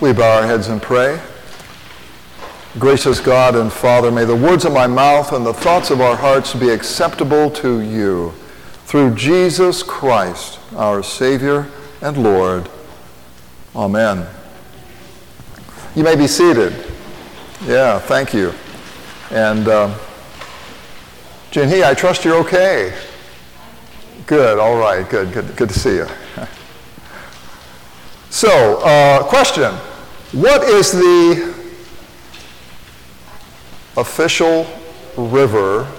We bow our heads and pray. Gracious God and Father, may the words of my mouth and the thoughts of our hearts be acceptable to you. Through Jesus Christ, our Savior and Lord. Amen. You may be seated. Yeah, thank you. And Jinhee, I trust you're okay. Good, all right, good to see you. So, question. What is the official river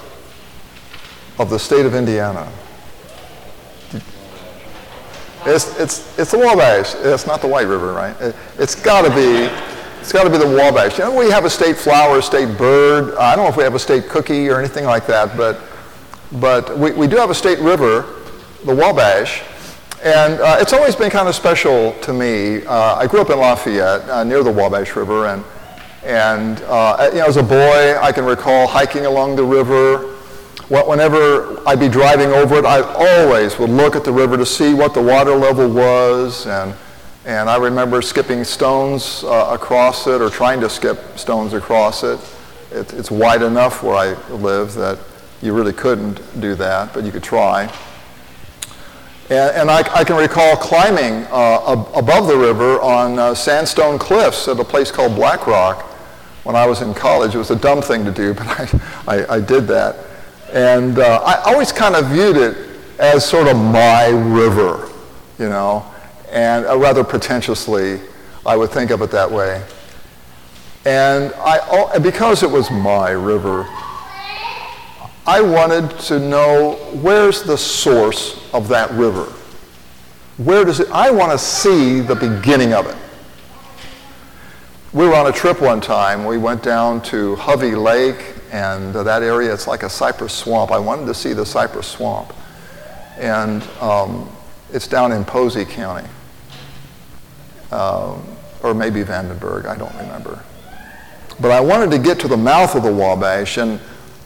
of the state of Indiana? It's the Wabash. It's not the White River, right? It's got to be the Wabash. You know, we have a state flower, a state bird. I don't know if we have a state cookie or anything like that, but we do have a state river, the Wabash. And it's always been kind of special to me. I grew up in Lafayette near the Wabash River, and as a boy, I can recall hiking along the river. Whenever I'd be driving over it, I always would look at the river to see what the water level was, and I remember skipping stones across it, or trying to skip stones across it. It's wide enough where I live that you really couldn't do that, but you could try. And I can recall climbing above the river on sandstone cliffs at a place called Black Rock when I was in college. It was a dumb thing to do, but I did that. And I always kind of viewed it as sort of my river, you know, and rather pretentiously, I would think of it that way. And because it was my river, I wanted to know, where's the source of that river? I want to see the beginning of it. We were on a trip one time. We went down to Hovey Lake and that area. It's like a cypress swamp. I wanted to see the cypress swamp. And it's down in Posey County. Or maybe Vanderburgh. I don't remember. But I wanted to get to the mouth of the Wabash, and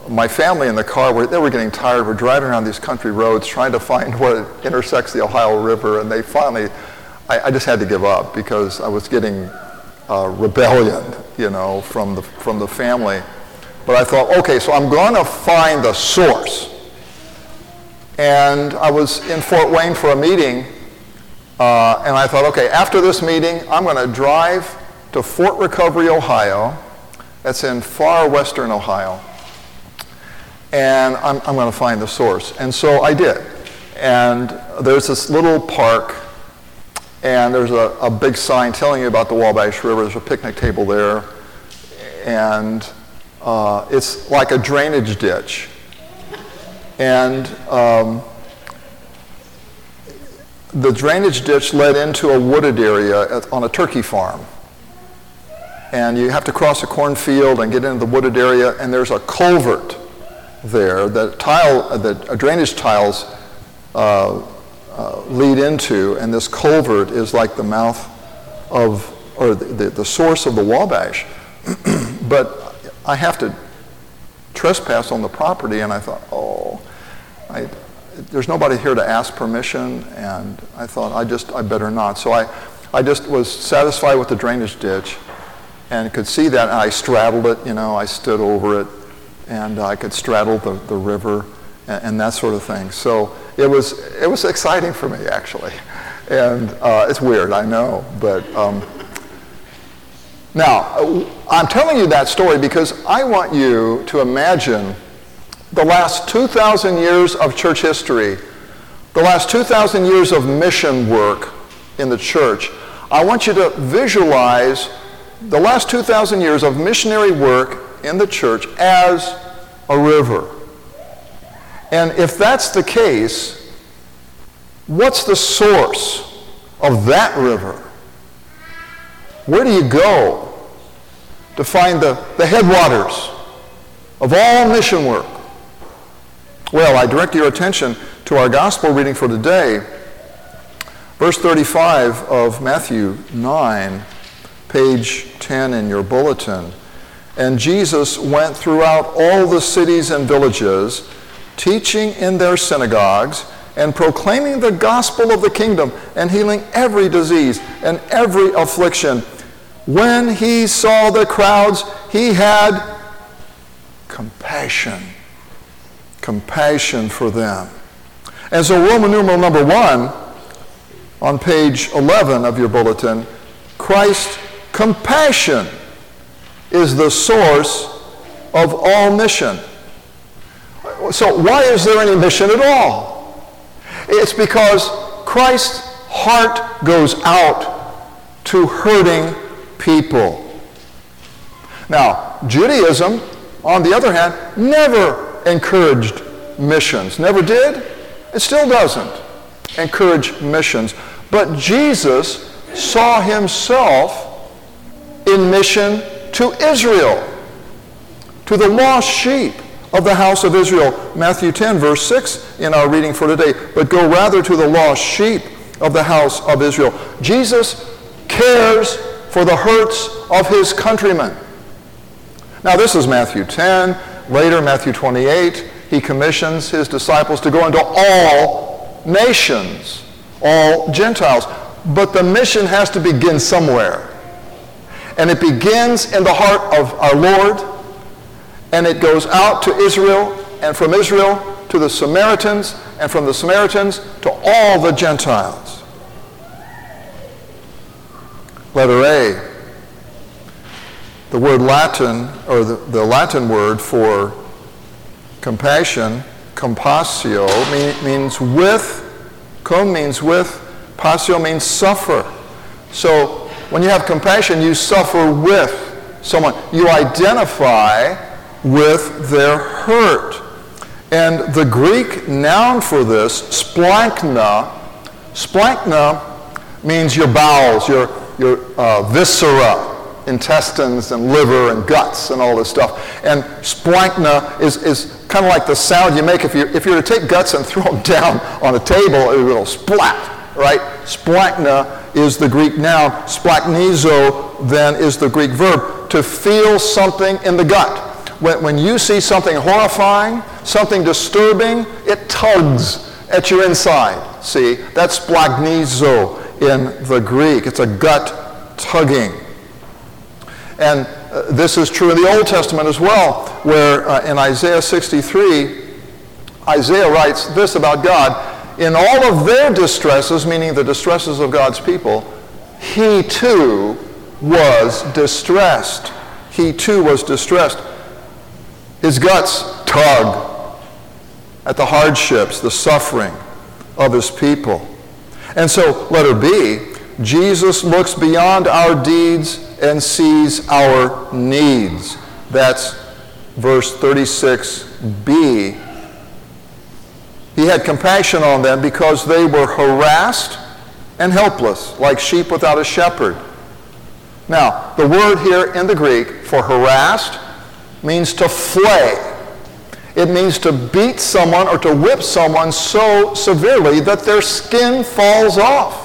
my family in the car, they were getting tired. We're driving around these country roads trying to find where it intersects the Ohio River, and they finally, I just had to give up because I was getting rebellion, you know, from the family. But I thought, okay, so I'm going to find the source. And I was in Fort Wayne for a meeting, and I thought, okay, after this meeting, I'm going to drive to Fort Recovery, Ohio. That's in far western Ohio. And I'm going to find the source. And so I did. And there's this little park, and there's a big sign telling you about the Wabash River. There's a picnic table there. And it's like a drainage ditch. And the drainage ditch led into a wooded area on a turkey farm. And you have to cross a cornfield and get into the wooded area, and there's a culvert there, the drainage tiles lead into, and this culvert is like the mouth of, or the source of the Wabash. But I have to trespass on the property, and I thought, there's nobody here to ask permission, and I thought I better not. So I just was satisfied with the drainage ditch, and could see that, and I straddled it, you know, I stood over it. And I could straddle the river and that sort of thing. So it was exciting for me, actually. And it's weird, I know. But now, I'm telling you that story because I want you to imagine the last 2,000 years of church history, the last 2,000 years of mission work in the church. I want you to visualize the last 2,000 years of missionary work in the church as a river. And if that's the case, what's the source of that river? Where do you go to find the headwaters of all mission work? Well, I direct your attention to our gospel reading for today, verse 35 of Matthew 9, page 10 in your bulletin. And Jesus went throughout all the cities and villages, teaching in their synagogues and proclaiming the gospel of the kingdom and healing every disease and every affliction. When he saw the crowds, he had compassion. Compassion for them. And so Roman numeral number 1, on page 11 of your bulletin, Christ's compassion is the source of all mission. So why is there any mission at all? It's because Christ's heart goes out to hurting people. Now, Judaism, on the other hand, never encouraged missions. Never did. It still doesn't encourage missions. But Jesus saw himself in mission to Israel, to the lost sheep of the house of Israel. Matthew 10, verse 6 in our reading for today. But go rather to the lost sheep of the house of Israel. Jesus cares for the hurts of his countrymen. Now this is Matthew 10. Later, Matthew 28, he commissions his disciples to go into all nations, all Gentiles. But the mission has to begin somewhere. And it begins in the heart of our Lord, and it goes out to Israel, and from Israel to the Samaritans, and from the Samaritans to all the Gentiles. Letter A. The word Latin, or the Latin word for compassion, compassio, means with. Com means with. Passio means suffer. So when you have compassion, you suffer with someone. You identify with their hurt. And the Greek noun for this, splankna. Splankna means your bowels, your viscera, intestines and liver and guts and all this stuff. And splankna is kind of like the sound you make if you were to take guts and throw them down on a table, it will splat, right? Splankna is the Greek noun. Splachnizo then is the Greek verb, to feel something in the gut. When you see something horrifying, something disturbing, it tugs at your inside. See, that's splachnizo in the Greek. It's a gut tugging. And this is true in the Old Testament as well, where in Isaiah 63, Isaiah writes this about God. In all of their distresses, meaning the distresses of God's people, he too was distressed. He too was distressed. His guts tug at the hardships, the suffering of his people. And so, letter B, Jesus looks beyond our deeds and sees our needs. That's verse 36b. He had compassion on them because they were harassed and helpless, like sheep without a shepherd. Now, the word here in the Greek for harassed means to flay. It means to beat someone or to whip someone so severely that their skin falls off.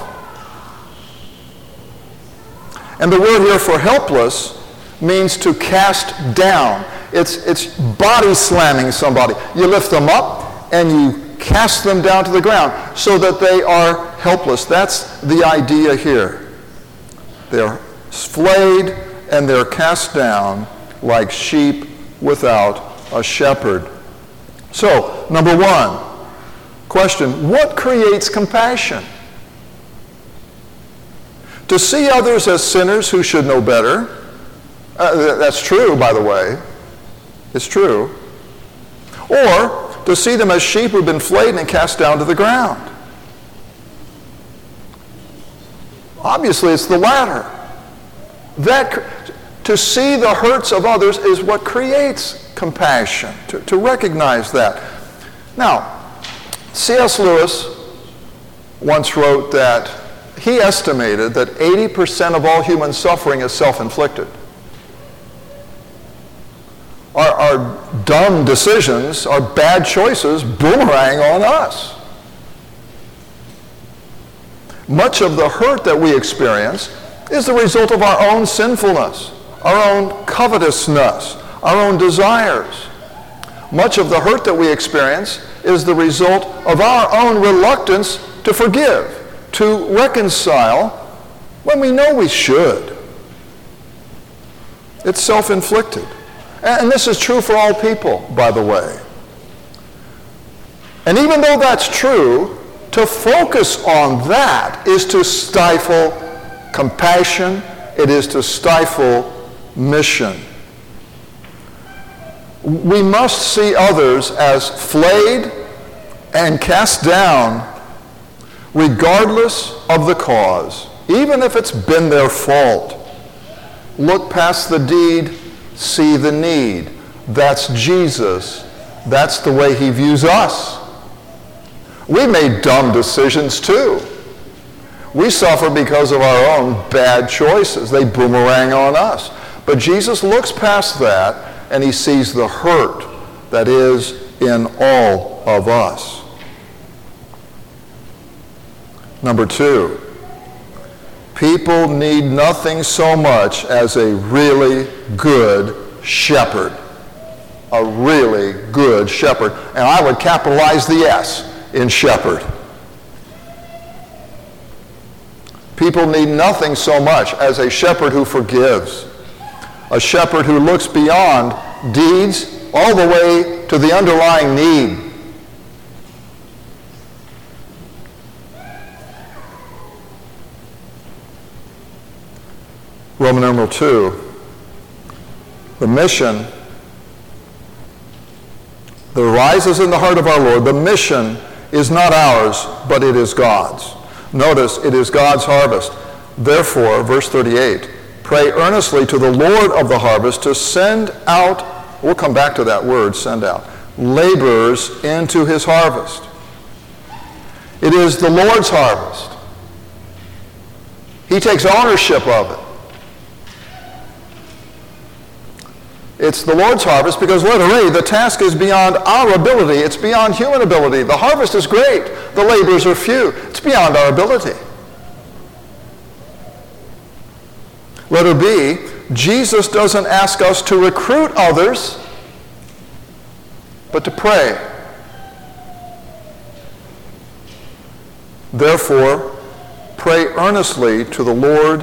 And the word here for helpless means to cast down. It's body slamming somebody. You lift them up and you cast them down to the ground so that they are helpless. That's the idea here. They're flayed and they're cast down like sheep without a shepherd. So, number one, question, what creates compassion? To see others as sinners who should know better. That's true, by the way. It's true. Or to see them as sheep who've been flayed and cast down to the ground. Obviously, it's the latter. That to see the hurts of others is what creates compassion, to recognize that. Now, C.S. Lewis once wrote that he estimated that 80% of all human suffering is self-inflicted. Our dumb decisions, our bad choices, boomerang on us. Much of the hurt that we experience is the result of our own sinfulness, our own covetousness, our own desires. Much of the hurt that we experience is the result of our own reluctance to forgive, to reconcile when we know we should. It's self-inflicted. And this is true for all people, by the way. And even though that's true, to focus on that is to stifle compassion. It is to stifle mission. We must see others as flayed and cast down, regardless of the cause, even if it's been their fault. Look past the deed, see the need. That's Jesus. That's the way he views us. We made dumb decisions too. We suffer because of our own bad choices. They boomerang on us. But Jesus looks past that and he sees the hurt that is in all of us. Number two, people need nothing so much as a really good shepherd. A really good shepherd. And I would capitalize the S in shepherd. People need nothing so much as a shepherd who forgives, a shepherd who looks beyond deeds all the way to the underlying need. Roman numeral 2, the mission that arises in the heart of our Lord, the mission is not ours, but it is God's. Notice, it is God's harvest. Therefore, verse 38, pray earnestly to the Lord of the harvest to send out, we'll come back to that word, send out, laborers into his harvest. It is the Lord's harvest. He takes ownership of it. It's the Lord's harvest because, literally, the task is beyond our ability. It's beyond human ability. The harvest is great. The laborers are few. It's beyond our ability. Letter B, Jesus doesn't ask us to recruit others, but to pray. Therefore, pray earnestly to the Lord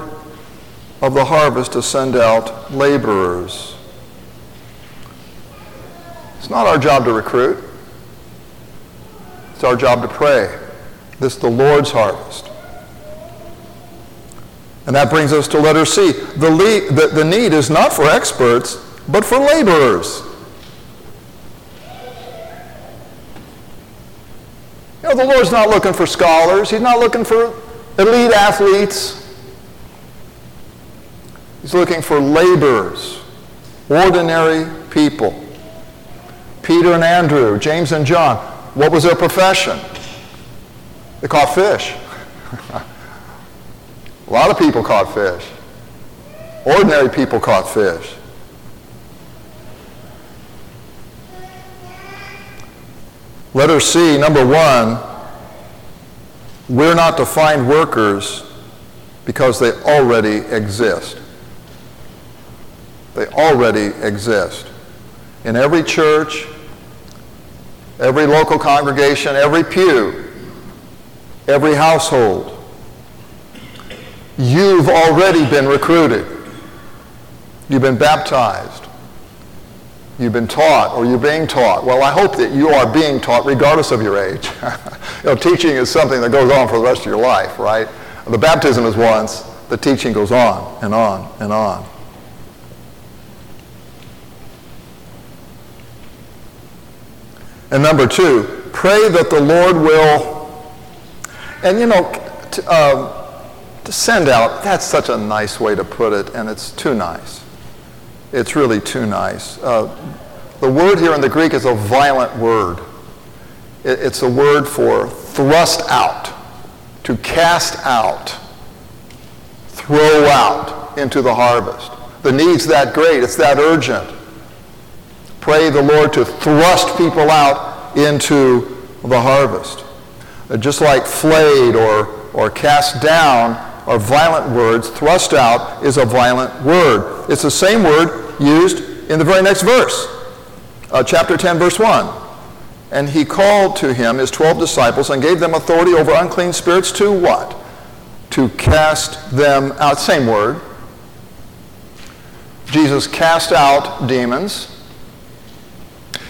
of the harvest to send out laborers. It's not our job to recruit. It's our job to pray. This is the Lord's harvest. And that brings us to letter C. The need is not for experts, but for laborers. You know, the Lord's not looking for scholars. He's not looking for elite athletes. He's looking for laborers, ordinary people. Peter and Andrew, James and John, what was their profession? They caught fish. A lot of people caught fish. Ordinary people caught fish. Letter C, number one, we're not to find workers because they already exist. They already exist. In every church, every local congregation, every pew, every household, you've already been recruited. You've been baptized. You've been taught, or you're being taught. Well, I hope that you are being taught regardless of your age. You know, teaching is something that goes on for the rest of your life, right? The baptism is once, the teaching goes on and on and on. And number two, pray that the Lord will, and you know, to send out, that's such a nice way to put it, and it's too nice. It's really too nice. The word here in the Greek is a violent word. It's a word for thrust out, to cast out, throw out into the harvest. The need's that great, it's that urgent. Pray the Lord to thrust people out into the harvest. Just like flayed or cast down are violent words, thrust out is a violent word. It's the same word used in the very next verse, chapter 10, verse 1. And he called to him his 12 disciples and gave them authority over unclean spirits to what? To cast them out. Same word. Jesus cast out demons.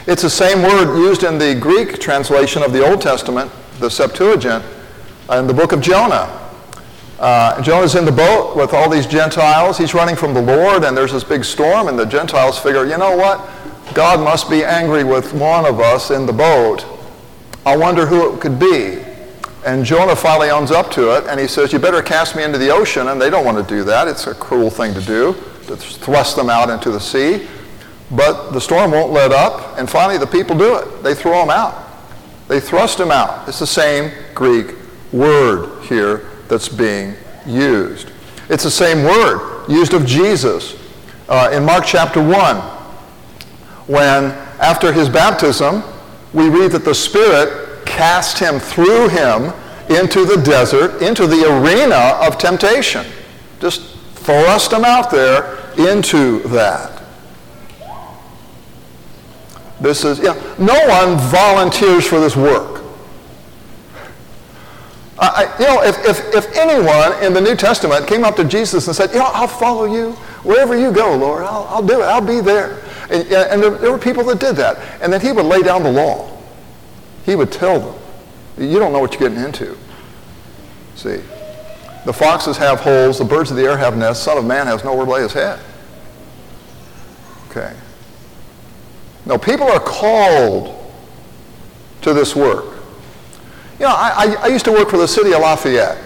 It's the same word used in the Greek translation of the Old Testament, the Septuagint, in the book of Jonah. Jonah's in the boat with all these Gentiles. He's running from the Lord, and there's this big storm, and the Gentiles figure, you know what? God must be angry with one of us in the boat. I wonder who it could be. And Jonah finally owns up to it, and he says, you better cast me into the ocean, and they don't want to do that. It's a cruel thing to do, to thrust them out into the sea. But the storm won't let up, and finally the people do it. They throw him out. They thrust him out. It's the same Greek word here that's being used. It's the same word used of Jesus in Mark chapter 1, when after his baptism, we read that the Spirit cast him through him into the desert, into the arena of temptation. Just thrust him out there into that. This is, no one volunteers for this work. If anyone in the New Testament came up to Jesus and said, I'll follow you wherever you go, Lord. I'll do it. I'll be there. And there were people that did that. And then he would lay down the law. He would tell them, you don't know what you're getting into. See, the foxes have holes, the birds of the air have nests, Son of Man has nowhere to lay his head. Okay. No, people are called to this work. I used to work for the city of Lafayette,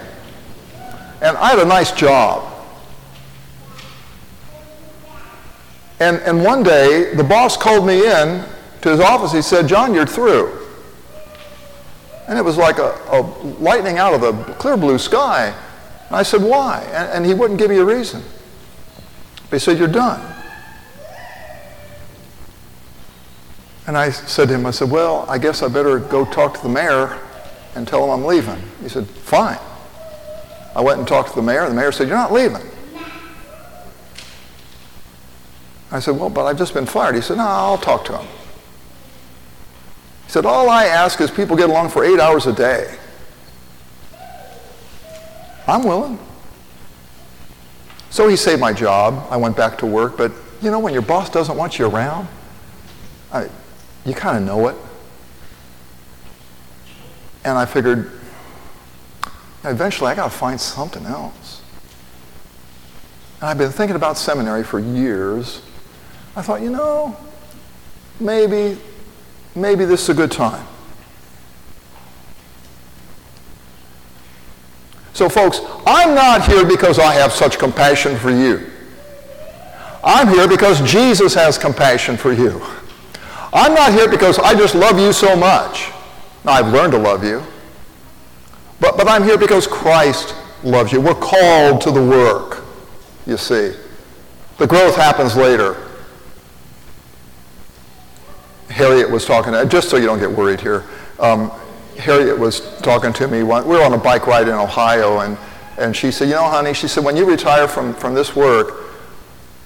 and I had a nice job. And one day, the boss called me in to his office. He said, John, you're through. And it was like a lightning out of the clear blue sky. And I said, why? And he wouldn't give me a reason. He said, you're done. And I said to him, well, I guess I better go talk to the mayor and tell him I'm leaving. He said, fine. I went and talked to the mayor. The mayor said, you're not leaving. I said, but I've just been fired. He said, no, I'll talk to him. He said, all I ask is people get along for 8 hours a day. I'm willing. So he saved my job. I went back to work. But, when your boss doesn't want you around, you kind of know it. And I figured, eventually I got to find something else. And I've been thinking about seminary for years. I thought, maybe this is a good time. So folks, I'm not here because I have such compassion for you. I'm here because Jesus has compassion for you. I'm not here because I just love you so much. Now, I've learned to love you. But I'm here because Christ loves you. We're called to the work, you see. The growth happens later. Harriet was talking to, just so you don't get worried here, Harriet was talking to me. We were on a bike ride in Ohio, and she said, honey, she said, when you retire from this work,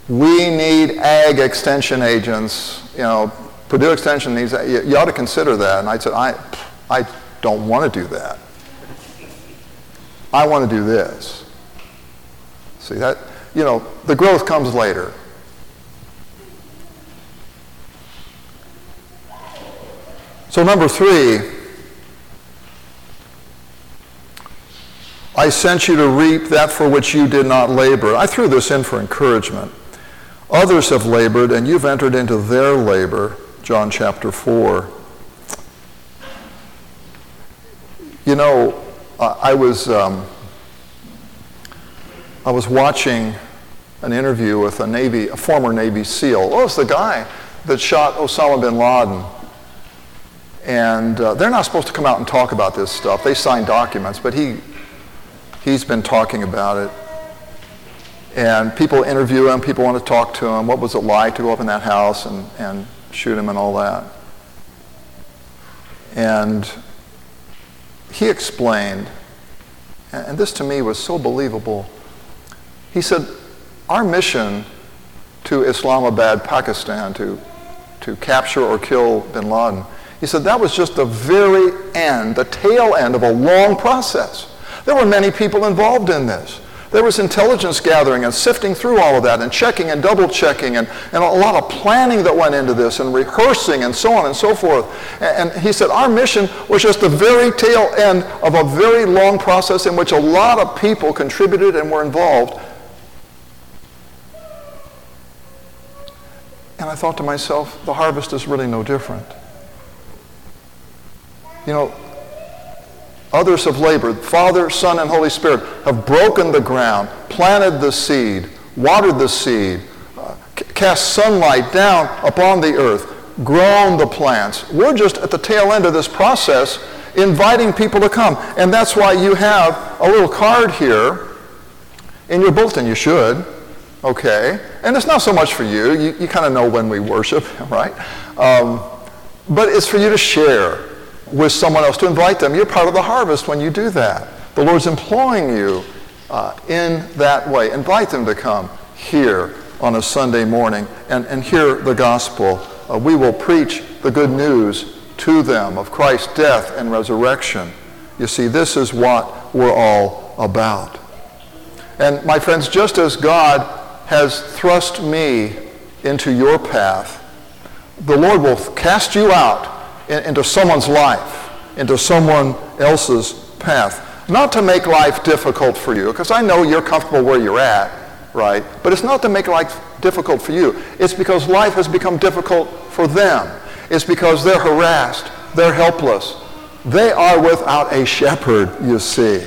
we need ag extension agents, Purdue Extension needs that. You ought to consider that. And I said, I don't want to do that. I want to do this. See, that, the growth comes later. So number 3, I sent you to reap that for which you did not labor. I threw this in for encouragement. Others have labored, and you've entered into their labor. John chapter 4. I was watching an interview with a former Navy SEAL. Oh, it's the guy that shot Osama bin Laden. And they're not supposed to come out and talk about this stuff. They sign documents, but he's been talking about it. And people interview him. People want to talk to him. What was it like to go up in that house and shoot him and all that? And he explained, and this to me was so believable. He said, our mission to Islamabad, Pakistan, to capture or kill bin Laden, he said that was just the very end, the tail end of a long process. There were many people involved in this. There was intelligence gathering and sifting through all of that and checking and double-checking and a lot of planning that went into this and rehearsing and so on and so forth. And he said our mission was just the very tail end of a very long process in which a lot of people contributed and were involved. And I thought to myself, the harvest is really no different. You know, others have labored. Father, Son, and Holy Spirit have broken the ground, planted the seed, watered the seed, cast sunlight down upon the earth, grown the plants. We're just at the tail end of this process inviting people to come. And that's why you have a little card here in your bulletin. You should. Okay? And it's not so much for you. You kind of know when we worship, right? But it's for you to share with someone else, to invite them. You're part of the harvest when you do that. The Lord's employing you in that way. Invite them to come here on a Sunday morning and hear the gospel. We will preach the good news to them of Christ's death and resurrection. You see, this is what we're all about. And my friends, just as God has thrust me into your path, the Lord will cast you out into someone's life, into someone else's path. Not to make life difficult for you, because I know you're comfortable where you're at, right? But it's not to make life difficult for you. It's because life has become difficult for them. It's because they're harassed, they're helpless. They are without a shepherd, you see.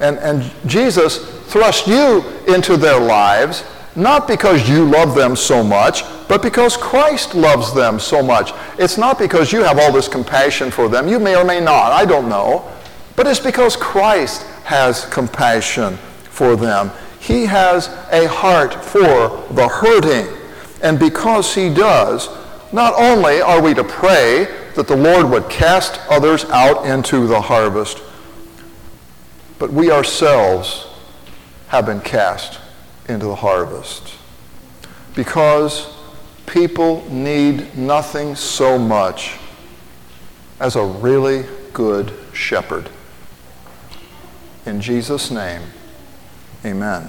And Jesus thrust you into their lives, not because you love them so much, but because Christ loves them so much. It's not because you have all this compassion for them. You may or may not, I don't know. But it's because Christ has compassion for them. He has a heart for the hurting. And because he does, not only are we to pray that the Lord would cast others out into the harvest, but we ourselves have been cast into the harvest, because people need nothing so much as a really good shepherd. In Jesus' name, amen.